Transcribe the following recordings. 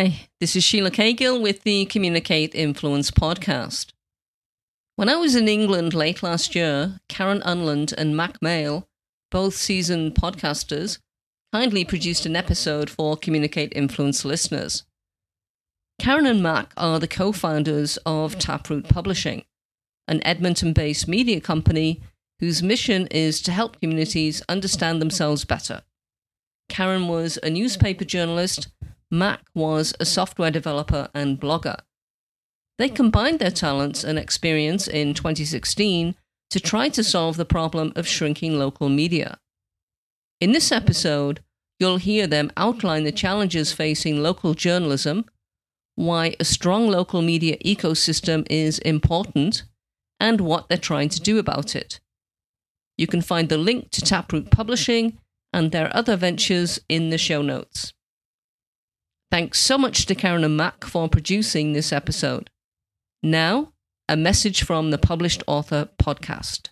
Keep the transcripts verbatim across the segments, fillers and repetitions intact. Hi, this is Sheelagh Caygill with the Communicate Influence podcast. When I was in England late last year, Karen Unland and Mack Male, both seasoned podcasters, kindly produced an episode for Communicate Influence listeners. Karen and Mack are the co-founders of Taproot Publishing, an Edmonton-based media company whose mission is to help communities understand themselves better. Karen was a newspaper journalist, Mack was a software developer and blogger. They combined their talents and experience in twenty sixteen to try to solve the problem of shrinking local media. In this episode, you'll hear them outline the challenges facing local journalism, why a strong local media ecosystem is important, and what they're trying to do about it. You can find the link to Taproot Publishing and their other ventures in the show notes. Thanks so much to Karen and Mack for producing this episode. Now, a message from the Published Author podcast.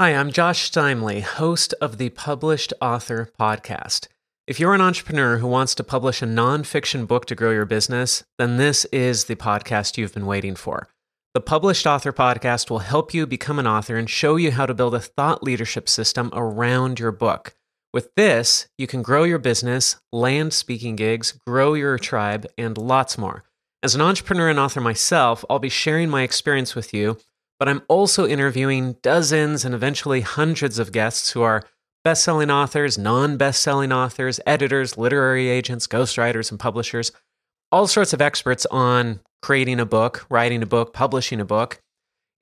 Hi, I'm Josh Steinley, host of the Published Author podcast. If you're an entrepreneur who wants to publish a nonfiction book to grow your business, then this is the podcast you've been waiting for. The Published Author podcast will help you become an author and show you how to build a thought leadership system around your book. With this, you can grow your business, land speaking gigs, grow your tribe, and lots more. As an entrepreneur and author myself, I'll be sharing my experience with you, but I'm also interviewing dozens and eventually hundreds of guests who are best-selling authors, non-best-selling authors, editors, literary agents, ghostwriters, and publishers, all sorts of experts on creating a book, writing a book, publishing a book.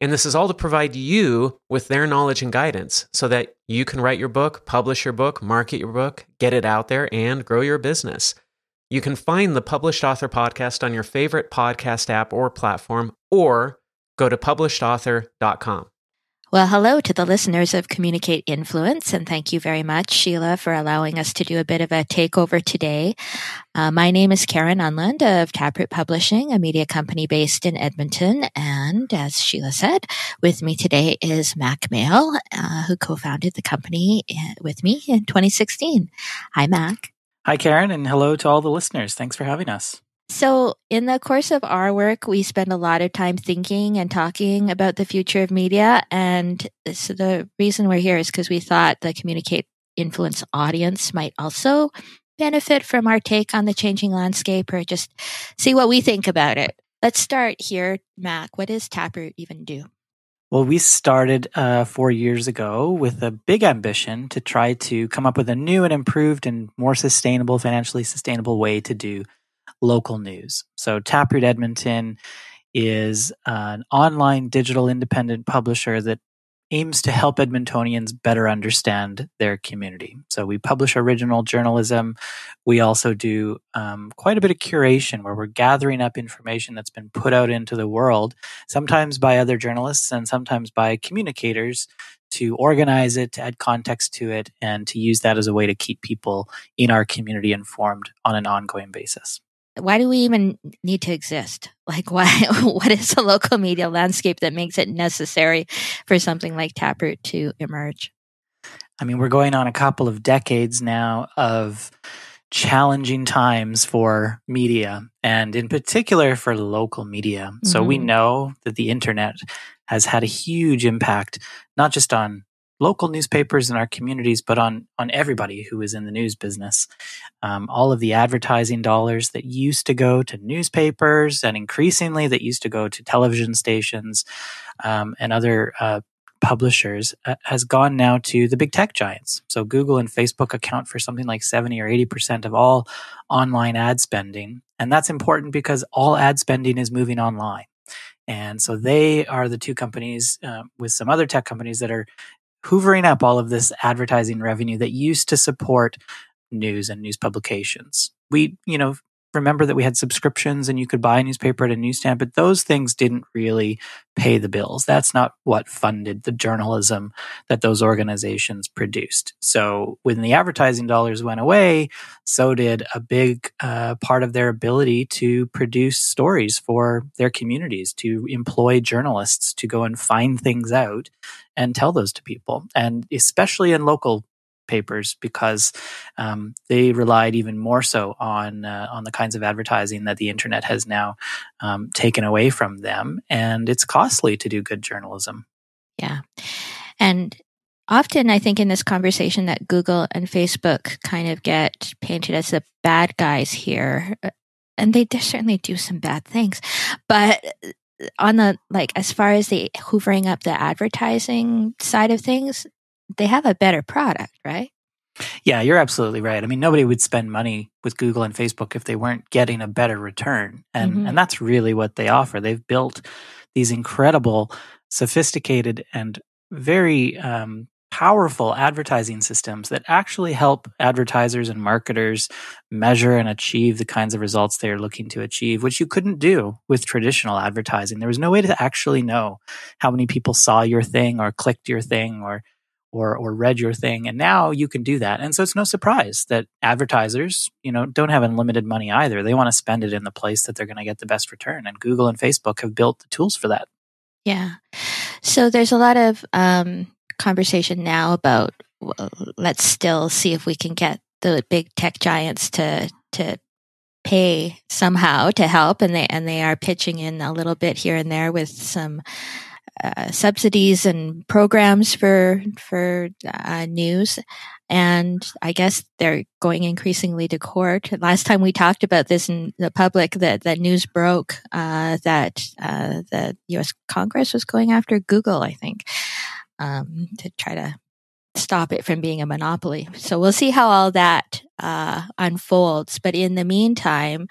And this is all to provide you with their knowledge and guidance so that you can write your book, publish your book, market your book, get it out there, and grow your business. You can find the Published Author podcast on your favorite podcast app or platform, or go to published author dot com. Well, hello to the listeners of Communicate Influence, and thank you very much, Sheelagh, for allowing us to do a bit of a takeover today. Uh, my name is Karen Unland of Taproot Publishing, a media company based in Edmonton, and as Sheelagh said, with me today is Mack Male, uh, who co-founded the company with me in twenty sixteen. Hi, Mack. Hi, Karen, and hello to all the listeners. Thanks for having us. So in the course of our work, we spend a lot of time thinking and talking about the future of media. And so the reason we're here is because we thought the Communicate Influence audience might also benefit from our take on the changing landscape, or just see what we think about it. Let's start here, Mack. What does Taproot even do? Well, we started uh, four years ago with a big ambition to try to come up with a new and improved and more sustainable, financially sustainable way to do local news. So Taproot Edmonton is an online digital independent publisher that aims to help Edmontonians better understand their community. So we publish original journalism. We also do um, quite a bit of curation, where we're gathering up information that's been put out into the world, sometimes by other journalists and sometimes by communicators, to organize it, to add context to it, and to use that as a way to keep people in our community informed on an ongoing basis. Why do we even need to exist? Like, why? What is the local media landscape that makes it necessary for something like Taproot to emerge? I mean, we're going on a couple of decades now of challenging times for media, and in particular for local media. Mm-hmm. So we know that the internet has had a huge impact, not just on local newspapers in our communities, but on on everybody who is in the news business. Um, all of the advertising dollars that used to go to newspapers, and increasingly that used to go to television stations um, and other uh, publishers, uh, has gone now to the big tech giants. So Google and Facebook account for something like seventy or eighty percent of all online ad spending. And that's important because all ad spending is moving online. And so they are the two companies uh, with some other tech companies that are hoovering up all of this advertising revenue that used to support news and news publications. We, you know, remember that we had subscriptions and you could buy a newspaper at a newsstand, but those things didn't really pay the bills. That's not what funded the journalism that those organizations produced. So when the advertising dollars went away, so did a big uh, part of their ability to produce stories for their communities, to employ journalists to go and find things out and tell those to people. And especially in local papers because um, they relied even more so on uh, on the kinds of advertising that the internet has now um, taken away from them. And it's costly to do good journalism. Yeah. And often I think in this conversation that Google and Facebook kind of get painted as the bad guys here. And they certainly do some bad things. But on the, like, as far as the hoovering up the advertising side of things, they have a better product, right? Yeah, you're absolutely right. I mean, nobody would spend money with Google and Facebook if they weren't getting a better return. And mm-hmm. and that's really what they offer. They've built these incredible, sophisticated, and very um, powerful advertising systems that actually help advertisers and marketers measure and achieve the kinds of results they're looking to achieve, which you couldn't do with traditional advertising. There was no way to actually know how many people saw your thing or clicked your thing or or or read your thing. And now you can do that. And so it's no surprise that advertisers, you know, don't have unlimited money either. They want to spend it in the place that they're going to get the best return. And Google and Facebook have built the tools for that. Yeah. So there's a lot of um, conversation now about, well, let's still see if we can get the big tech giants to to pay somehow to help, and they and they are pitching in a little bit here and there with some uh, subsidies and programs for for uh, news. And I guess they're going increasingly to court. Last time we talked about this in the public, that, that news broke uh, that uh, the U S Congress was going after Google, I think, um, to try to stop it from being a monopoly. So we'll see how all that uh, unfolds. But in the meantime,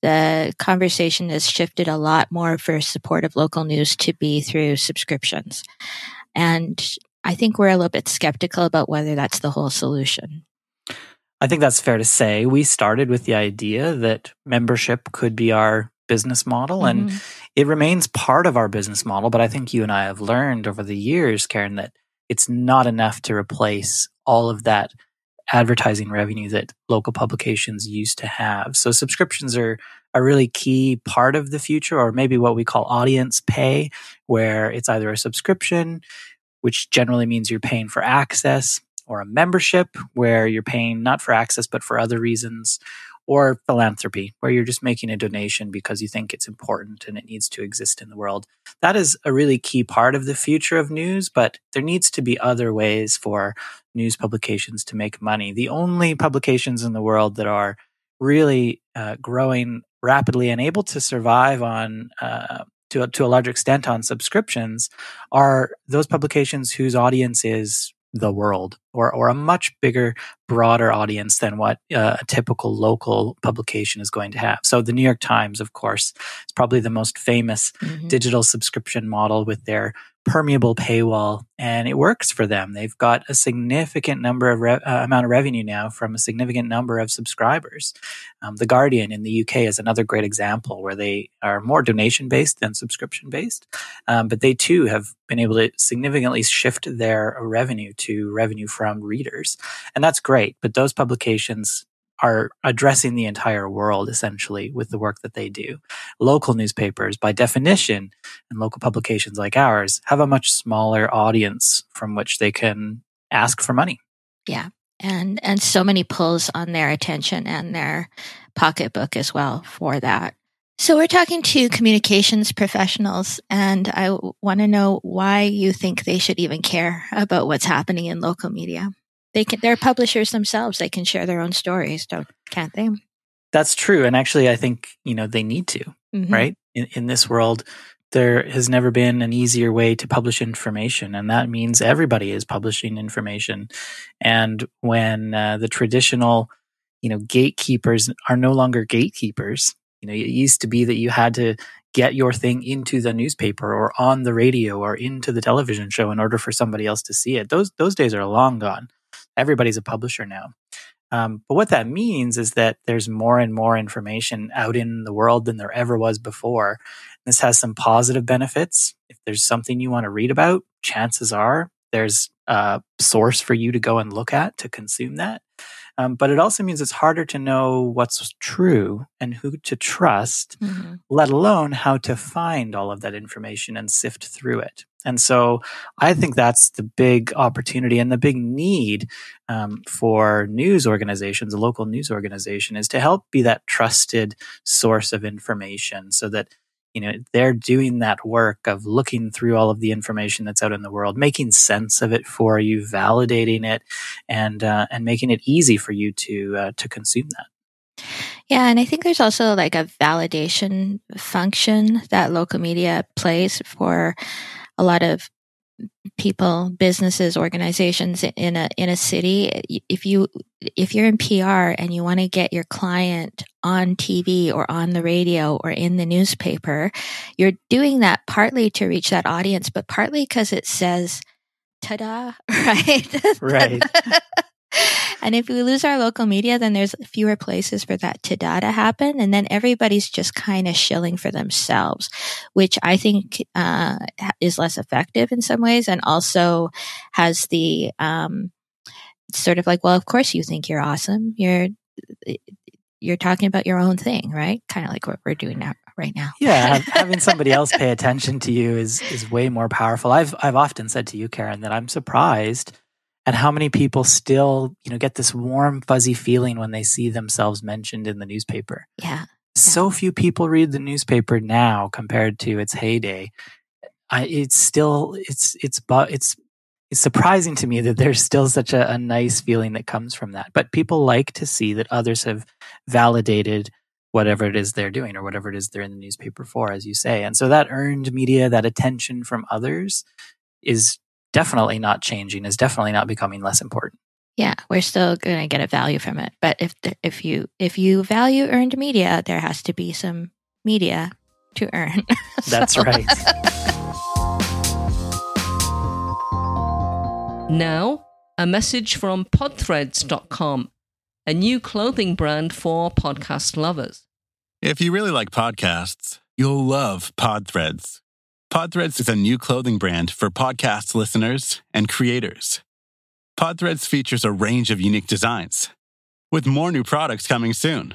the conversation has shifted a lot more for support of local news to be through subscriptions. And I think we're a little bit skeptical about whether that's the whole solution. I think that's fair to say. We started with the idea that membership could be our business model, mm-hmm. and it remains part of our business model. But I think you and I have learned over the years, Karen, that it's not enough to replace all of that advertising revenue that local publications used to have. So subscriptions are a really key part of the future, or maybe what we call audience pay, where it's either a subscription, which generally means you're paying for access, or a membership where you're paying not for access but for other reasons, or philanthropy where you're just making a donation because you think it's important and it needs to exist in the world. That is a really key part of the future of news, but there needs to be other ways for news publications to make money. The only publications in the world that are really uh, growing rapidly and able to survive on uh To, to a large extent on subscriptions are those publications whose audience is the world, or or a much bigger, broader audience than what uh, a typical local publication is going to have. So the New York Times, of course, is probably the most famous mm-hmm. digital subscription model with their permeable paywall, and it works for them. They've got a significant number of re- uh, amount of revenue now from a significant number of subscribers. Um, the Guardian in the U K is another great example where they are more donation based than subscription based, um, but they too have been able to significantly shift their revenue to revenue from readers, and that's great. But those publications are addressing the entire world, essentially, with the work that they do. Local newspapers, by definition, and local publications like ours, have a much smaller audience from which they can ask for money. Yeah, and and so many pulls on their attention and their pocketbook as well for that. So we're talking to communications professionals, and I want to know why you think they should even care about what's happening in local media. They can, they're publishers themselves. They can share their own stories, don't, can't they? That's true. And actually, I think, you know, they need to, mm-hmm. right? In, in this world, there has never been an easier way to publish information. And that means everybody is publishing information. And when uh, the traditional, you know, gatekeepers are no longer gatekeepers, you know, it used to be that you had to get your thing into the newspaper or on the radio or into the television show in order for somebody else to see it. Those, those days are long gone. Everybody's a publisher now. Um, but what that means is that there's more and more information out in the world than there ever was before. This has some positive benefits. If there's something you want to read about, chances are there's a source for you to go and look at to consume that. Um, but it also means it's harder to know what's true and who to trust, mm-hmm. let alone how to find all of that information and sift through it. And so I think that's the big opportunity and the big need um, for news organizations, a local news organization, is to help be that trusted source of information so that, you know, they're doing that work of looking through all of the information that's out in the world, making sense of it for you, validating it, and uh, and making it easy for you to uh, to consume that. Yeah, and I think there's also like a validation function that local media plays for a lot of people, businesses, organizations in a in a city. If you if you're in P R and you want to get your client on T V or on the radio or in the newspaper, you're doing that partly to reach that audience, but partly because it says, "Ta-da!" Right? Right. And if we lose our local media, then there's fewer places for that ta-da to happen. And then everybody's just kind of shilling for themselves, which I think uh, is less effective in some ways, and also has the um, sort of like, well, of course you think you're awesome. You're you're talking about your own thing, right? Kind of like what we're doing now, right now. Yeah, having somebody else pay attention to you is is way more powerful. I've I've often said to you, Karen, that I'm surprised and how many people still, you know, get this warm, fuzzy feeling when they see themselves mentioned in the newspaper. Yeah. So yeah. Few people read the newspaper now compared to its heyday. I, it's still, it's, it's, it's, it's surprising to me that there's still such a, a nice feeling that comes from that. But people like to see that others have validated whatever it is they're doing or whatever it is they're in the newspaper for, as you say. And so that earned media, that attention from others is definitely not changing, is definitely not becoming less important. Yeah, we're still going to get a value from it. But if the, if you if you value earned media, there has to be some media to earn. That's right. Now, a message from podthreads dot com, a new clothing brand for podcast lovers. If you really like podcasts, you'll love Podthreads. Podthreads is a new clothing brand for podcast listeners and creators. Podthreads features a range of unique designs, with more new products coming soon.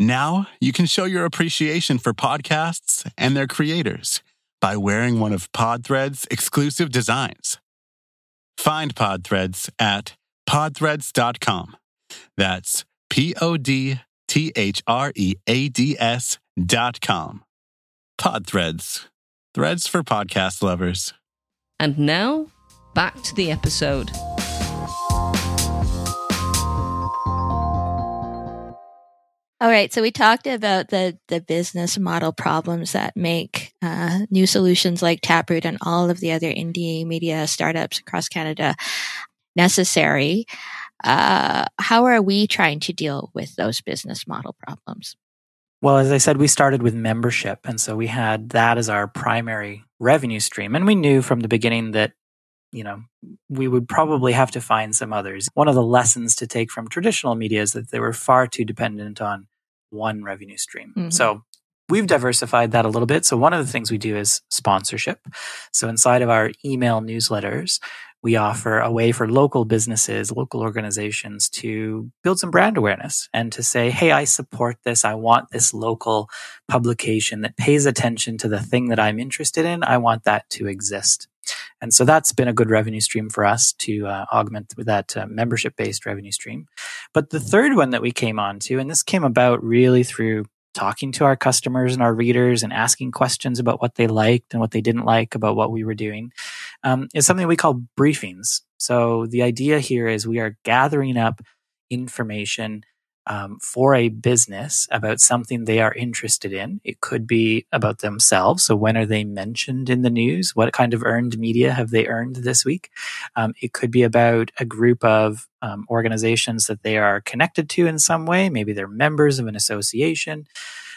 Now, you can show your appreciation for podcasts and their creators by wearing one of Podthreads' exclusive designs. Find Podthreads at podthreads dot com. That's P O D T H R E A D S dot com. Podthreads. Threads for podcast lovers. And now, back to the episode. All right, so we talked about the, the business model problems that make uh, new solutions like Taproot and all of the other indie media startups across Canada necessary. Uh, how are we trying to deal with those business model problems? Well, as I said, we started with membership, and so we had that as our primary revenue stream. And we knew from the beginning that, you know, we would probably have to find some others. One of the lessons to take from traditional media is that they were far too dependent on one revenue stream. Mm-hmm. So we've diversified that a little bit. So one of the things we do is sponsorship. So inside of our email newsletters, we offer a way for local businesses, local organizations to build some brand awareness and to say, hey, I support this. I want this local publication that pays attention to the thing that I'm interested in. I want that to exist. And so that's been a good revenue stream for us to uh, augment with that uh, membership-based revenue stream. But the third one that we came on to, and this came about really through talking to our customers and our readers and asking questions about what they liked and what they didn't like about what we were doing, um, is something we call briefings. So the idea here is we are gathering up information um, for a business about something they are interested in. It could be about themselves. So when are they mentioned in the news? What kind of earned media have they earned this week? Um, it could be about a group of Um, organizations that they are connected to in some way. Maybe they're members of an association.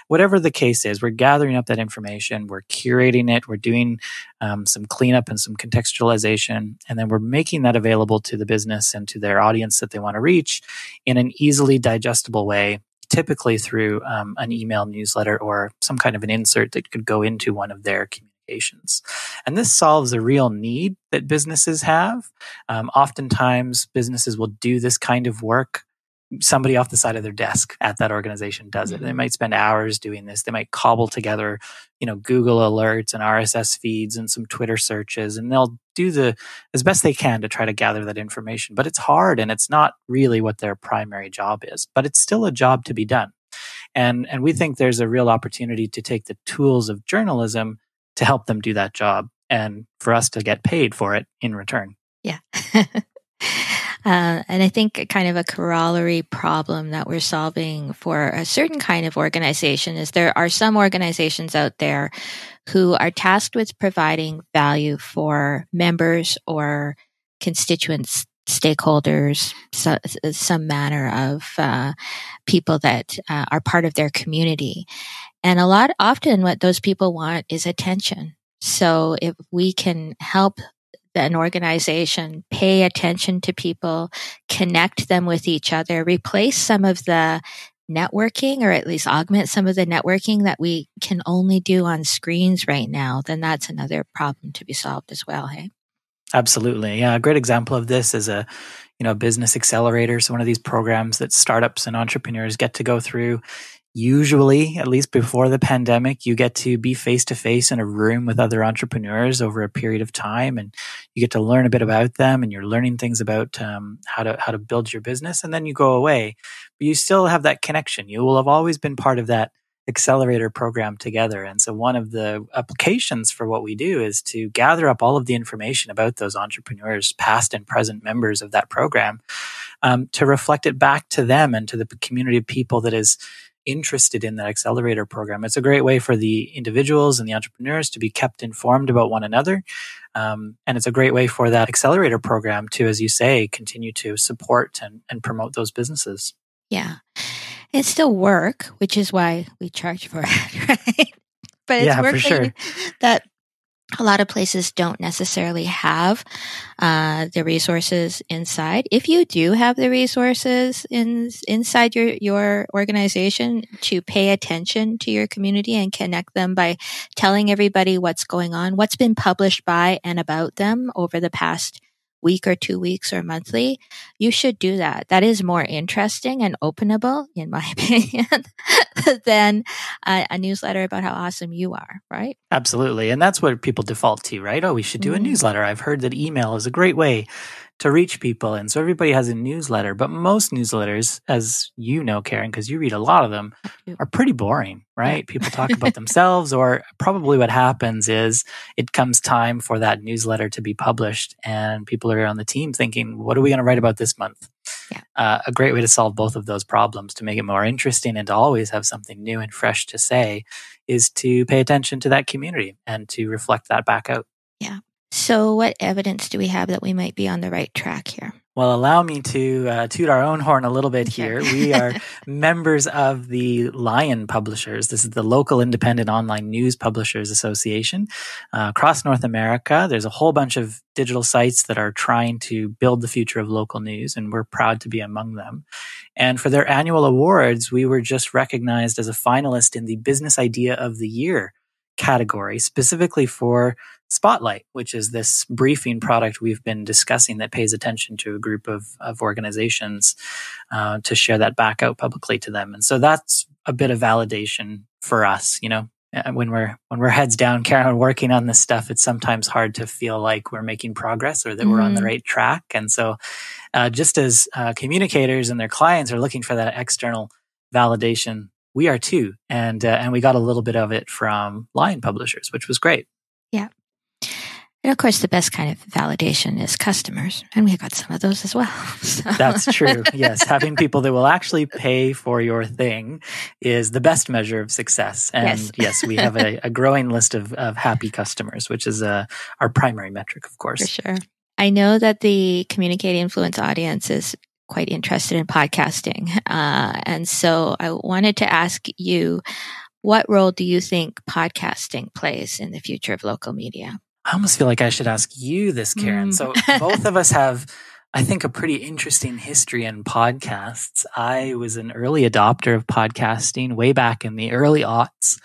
Whatever the case is, we're gathering up that information, we're curating it, we're doing um, some cleanup and some contextualization, and then we're making that available to the business and to their audience that they want to reach in an easily digestible way, typically through um, an email newsletter or some kind of an insert that could go into one of their communications. And this solves a real need that businesses have. Um, oftentimes, businesses will do this kind of work somebody off the side of their desk at that organization does it. They might spend hours doing this. They might cobble together, you know, Google alerts and R S S feeds and some Twitter searches, and they'll do the as best they can to try to gather that information. But it's hard, and it's not really what their primary job is. But it's still a job to be done. And and we think there's a real opportunity to take the tools of journalism to help them do that job, and for us to get paid for it in return. Yeah. Uh, and I think kind of a corollary problem that we're solving for a certain kind of organization is there are some organizations out there who are tasked with providing value for members or constituents, stakeholders, so, some manner of uh, people that uh, are part of their community. And a lot often what those people want is attention. So if we can help an organization pay attention to people, connect them with each other, replace some of the networking, or at least augment some of the networking that we can only do on screens right now, then that's another problem to be solved as well. Hey? Absolutely. Yeah. A great example of this is a, you know, business accelerator. So one of these programs that startups and entrepreneurs get to go through. Usually, at least before the pandemic, you get to be face-to-face in a room with other entrepreneurs over a period of time, and you get to learn a bit about them, and you're learning things about um, how to how to build your business, and then you go away. But you still have that connection. You will have always been part of that accelerator program together. And so one of the applications for what we do is to gather up all of the information about those entrepreneurs, past and present members of that program, um, to reflect it back to them and to the community of people that is interested in that accelerator program. It's a great way for the individuals and the entrepreneurs to be kept informed about one another. Um, and it's a great way for that accelerator program to, as you say, continue to support and, and promote those businesses. Yeah. It's still work, which is why we charge for it, right? But it's yeah, work for sure. that a lot of places don't necessarily have uh, the resources inside. If you do have the resources in, inside your, your organization to pay attention to your community and connect them by telling everybody what's going on, what's been published by and about them over the past week or two weeks or monthly, you should do that. That is more interesting and openable, in my opinion, than a, a newsletter about how awesome you are, right? Absolutely. And that's what people default to, right? Oh, we should do mm-hmm. a newsletter. I've heard that email is a great way to reach people. And so everybody has a newsletter, but most newsletters, as you know, Karen, because you read a lot of them, are pretty boring, right? Yeah. People talk about themselves, or probably what happens is it comes time for that newsletter to be published and people are on the team thinking, what are we going to write about this month? Yeah. Uh, a great way to solve both of those problems, to make it more interesting and to always have something new and fresh to say, is to pay attention to that community and to reflect that back out. Yeah. So what evidence do we have that we might be on the right track here? Well, allow me to uh, toot our own horn a little bit here. We are members of the LION Publishers. This is the local independent online news publishers association uh, across North America. There's a whole bunch of digital sites that are trying to build the future of local news, and we're proud to be among them. And for their annual awards, we were just recognized as a finalist in the Business Idea of the Year category, specifically for Spotlight, which is this briefing product we've been discussing that pays attention to a group of, of organizations uh, to share that back out publicly to them. And so that's a bit of validation for us. You know, when we're when we're heads down, Karen, working on this stuff, it's sometimes hard to feel like we're making progress or that mm-hmm. we're on the right track. And so uh, just as uh, communicators and their clients are looking for that external validation, we are too. And, uh, and we got a little bit of it from Lion Publishers, which was great. Yeah. And of course, the best kind of validation is customers, and we've got some of those as well. So. That's true. Yes. Having people that will actually pay for your thing is the best measure of success. And yes, yes we have a, a growing list of, of happy customers, which is uh, our primary metric, of course. For sure. I know that the Communicate Influence audience is quite interested in podcasting. Uh, and so I wanted to ask you, what role do you think podcasting plays in the future of local media? I almost feel like I should ask you this, Karen. Mm. So both of us have, I think, a pretty interesting history in podcasts. I was an early adopter of podcasting way back in the early aughts,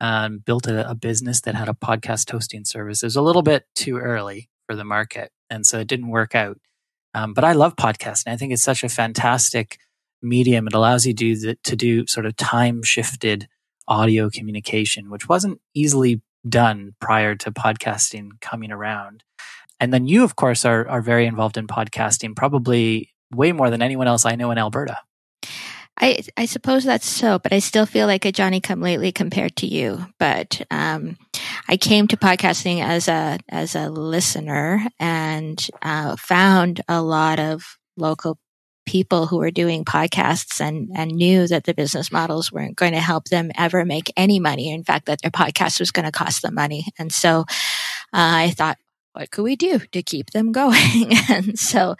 um, built a, a business that had a podcast hosting service. It was a little bit too early for the market, and so it didn't work out. Um, but I love podcasting. I think it's such a fantastic medium, it allows you to do, to do sort of time-shifted audio communication, which wasn't easily done prior to podcasting coming around. And then you, of course, are are very involved in podcasting, probably way more than anyone else I know in Alberta. I I suppose that's so, but I still feel like a Johnny-come-lately compared to you. But um, I came to podcasting as a as a listener and uh, found a lot of local people who were doing podcasts and and knew that the business models weren't going to help them ever make any money. In fact, that their podcast was going to cost them money. And so uh, I thought, what could we do to keep them going? And so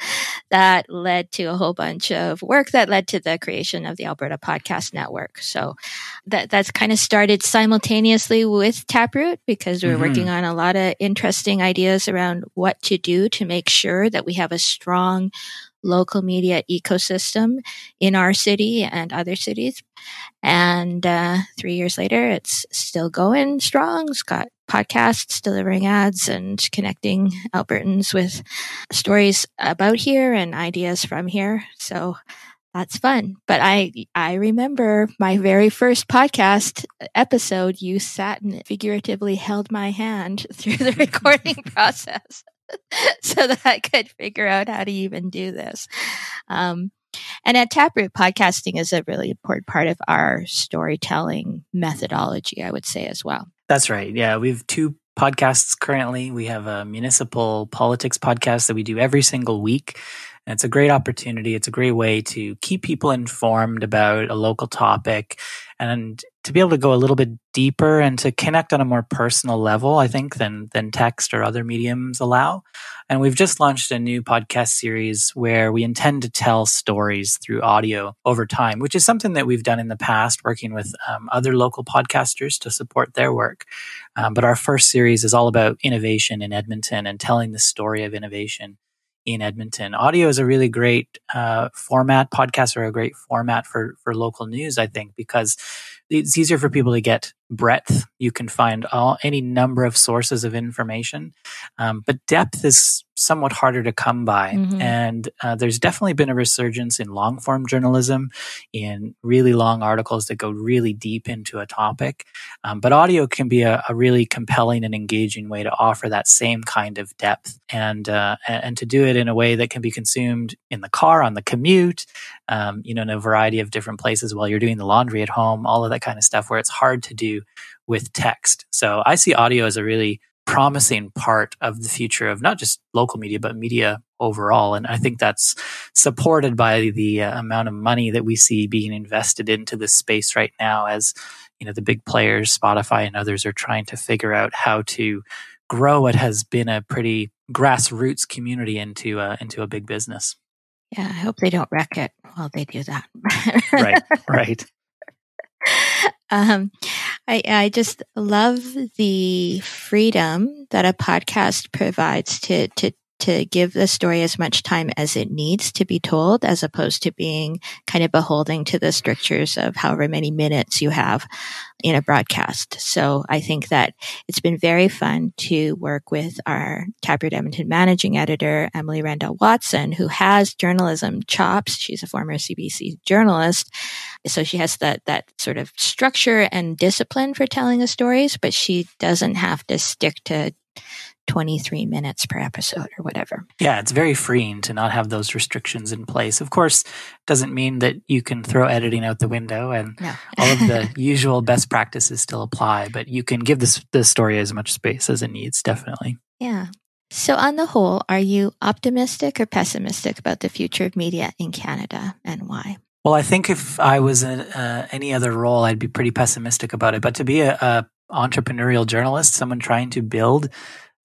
that led to a whole bunch of work that led to the creation of the Alberta Podcast Network. So that that's kind of started simultaneously with Taproot, because we were mm-hmm. working on a lot of interesting ideas around what to do to make sure that we have a strong local media ecosystem in our city and other cities. And uh, three years later, it's still going strong. It's got podcasts, delivering ads, and connecting Albertans with stories about here and ideas from here. So that's fun. But I I remember my very first podcast episode, you sat and figuratively held my hand through the recording process so that I could figure out how to even do this. Um, and at Taproot, podcasting is a really important part of our storytelling methodology, I would say, as well. That's right. Yeah, we have two podcasts currently. We have a municipal politics podcast that we do every single week. And it's a great opportunity. It's a great way to keep people informed about a local topic and to be able to go a little bit deeper and to connect on a more personal level, I think, than than text or other mediums allow. And we've just launched a new podcast series where we intend to tell stories through audio over time, which is something that we've done in the past, working with um, other local podcasters to support their work. Um, but our first series is all about innovation in Edmonton and telling the story of innovation in Edmonton. Audio is a really great uh, format. Podcasts are a great format for, for local news, I think, because it's easier for people to get breadth. You can find all any number of sources of information, um, but depth is somewhat harder to come by. Mm-hmm. And uh, there's definitely been a resurgence in long-form journalism, in really long articles that go really deep into a topic. Um, but audio can be a, a really compelling and engaging way to offer that same kind of depth, and uh, and to do it in a way that can be consumed in the car, on the commute, um, you know, in a variety of different places while you're doing the laundry at home, all of that kind of stuff where it's hard to do with text. So I see audio as a really promising part of the future of not just local media, but media overall. And I think that's supported by the uh, amount of money that we see being invested into this space right now, as you know, the big players, Spotify and others, are trying to figure out how to grow what has been a pretty grassroots community into uh, into a big business. Yeah, I hope they don't wreck it while they do that. Right, right. Um, I, I just love the freedom that a podcast provides to, to, to give the story as much time as it needs to be told, as opposed to being kind of beholden to the strictures of however many minutes you have in a broadcast. So I think that it's been very fun to work with our Taproot Edmonton managing editor, Emily Randall Watson, who has journalism chops. She's a former C B C journalist. So she has that, that sort of structure and discipline for telling the stories, but she doesn't have to stick to twenty-three minutes per episode or whatever. Yeah, it's very freeing to not have those restrictions in place. Of course, it doesn't mean that you can throw editing out the window, and no. all of the usual best practices still apply, but you can give this, this story as much space as it needs, definitely. Yeah. So on the whole, are you optimistic or pessimistic about the future of media in Canada, and why? Well, I think if I was in uh, any other role, I'd be pretty pessimistic about it. But to be a, a entrepreneurial journalist, someone trying to build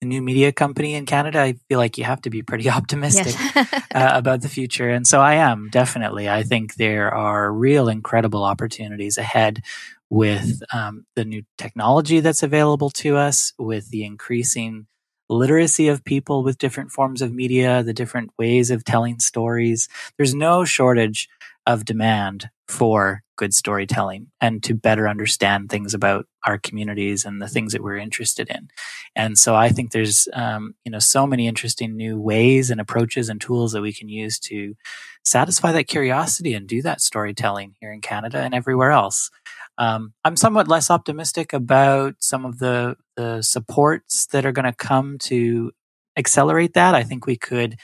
a new media company in Canada, I feel like you have to be pretty optimistic yes. uh, about the future. And so I am, definitely. I think there are real incredible opportunities ahead with um, the new technology that's available to us, with the increasing literacy of people with different forms of media, the different ways of telling stories. There's no shortage of demand for good storytelling and to better understand things about our communities and the things that we're interested in. And so I think there's, um, you know, so many interesting new ways and approaches and tools that we can use to satisfy that curiosity and do that storytelling here in Canada and everywhere else. Um, I'm somewhat less optimistic about some of the, the supports that are going to come to accelerate that. I think we could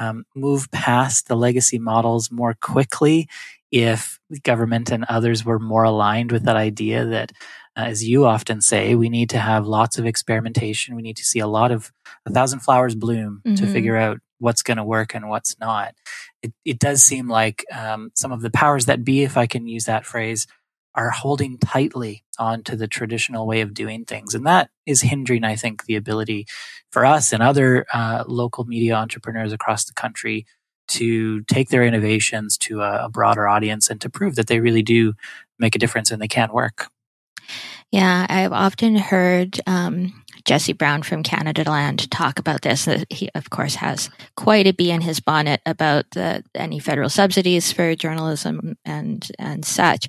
um, move past the legacy models more quickly if government and others were more aligned with that idea that, as you often say, we need to have lots of experimentation. We need to see a lot of a thousand flowers bloom mm-hmm. to figure out what's going to work and what's not. It, it does seem like um, some of the powers that be, if I can use that phrase, are holding tightly onto the traditional way of doing things. And that is hindering, I think, the ability for us and other uh, local media entrepreneurs across the country to take their innovations to a, a broader audience and to prove that they really do make a difference and they can work. Yeah, I've often heard um, Jesse Brown from Canadaland talk about this. He, of course, has quite a bee in his bonnet about the, any federal subsidies for journalism and and such.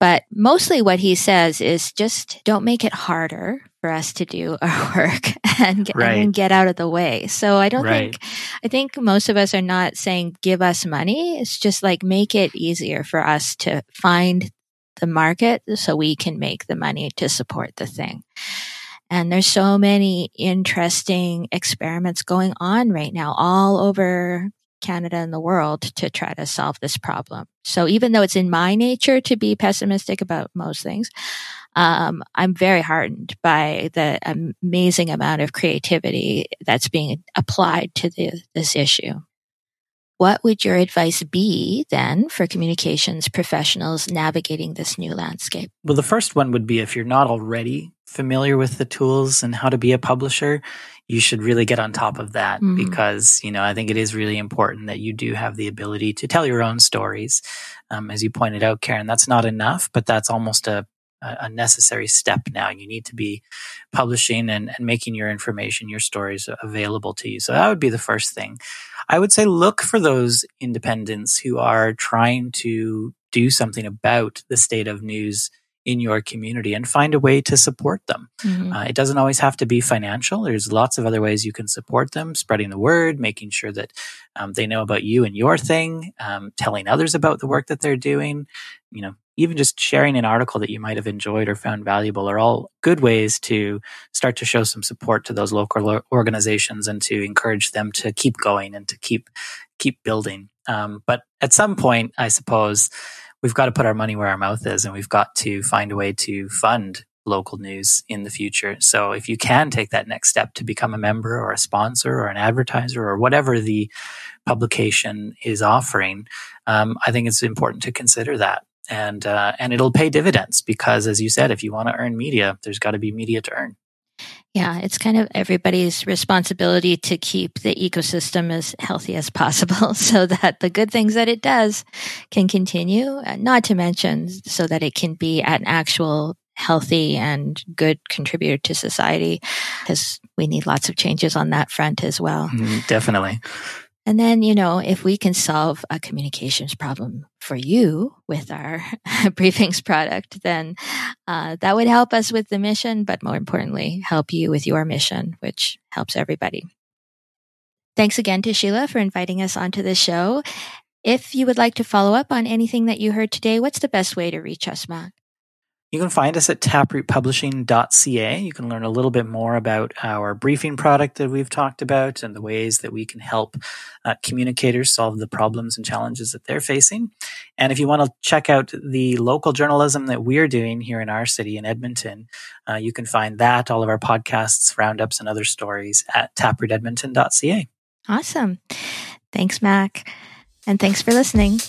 But mostly what he says is just don't make it harder for us to do our work and get, right. and get out of the way. So I don't right. think, I think most of us are not saying give us money. It's just like make it easier for us to find the market so we can make the money to support the thing. And there's so many interesting experiments going on right now all over Canada and the world to try to solve this problem. So even though it's in my nature to be pessimistic about most things, um, I'm very heartened by the amazing amount of creativity that's being applied to the, this issue. What would your advice be then for communications professionals navigating this new landscape? Well, the first one would be if you're not already familiar with the tools and how to be a publisher, you should really get on top of that mm-hmm. because, you know, I think it is really important that you do have the ability to tell your own stories. Um, as you pointed out, Karen, that's not enough, but that's almost a, a necessary step now. You need to be publishing and, and making your information, your stories available to you. So that would be the first thing. I would say look for those independents who are trying to do something about the state of news in your community and find a way to support them. Mm-hmm. Uh, it doesn't always have to be financial. There's lots of other ways you can support them, spreading the word, making sure that um, they know about you and your thing, um, telling others about the work that they're doing, you know, even just sharing an article that you might have enjoyed or found valuable are all good ways to start to show some support to those local organizations and to encourage them to keep going and to keep keep building. Um, but at some point, I suppose, we've got to put our money where our mouth is and we've got to find a way to fund local news in the future. So if you can take that next step to become a member or a sponsor or an advertiser or whatever the publication is offering, um, I think it's important to consider that. And uh, and it'll pay dividends because, as you said, if you want to earn media, there's got to be media to earn. Yeah, it's kind of everybody's responsibility to keep the ecosystem as healthy as possible so that the good things that it does can continue, not to mention so that it can be an actual healthy and good contributor to society because we need lots of changes on that front as well. Mm, definitely. And then, you know, if we can solve a communications problem for you with our briefings product, then uh, that would help us with the mission, but more importantly, help you with your mission, which helps everybody. Thanks again to Sheelagh for inviting us onto the show. If you would like to follow up on anything that you heard today, what's the best way to reach us, Mack? You can find us at taproot publishing dot c a. You can learn a little bit more about our briefing product that we've talked about and the ways that we can help uh, communicators solve the problems and challenges that they're facing. And if you want to check out the local journalism that we're doing here in our city in Edmonton, uh, you can find that, all of our podcasts, roundups, and other stories at taproot edmonton dot c a. Awesome. Thanks, Mack. And thanks for listening.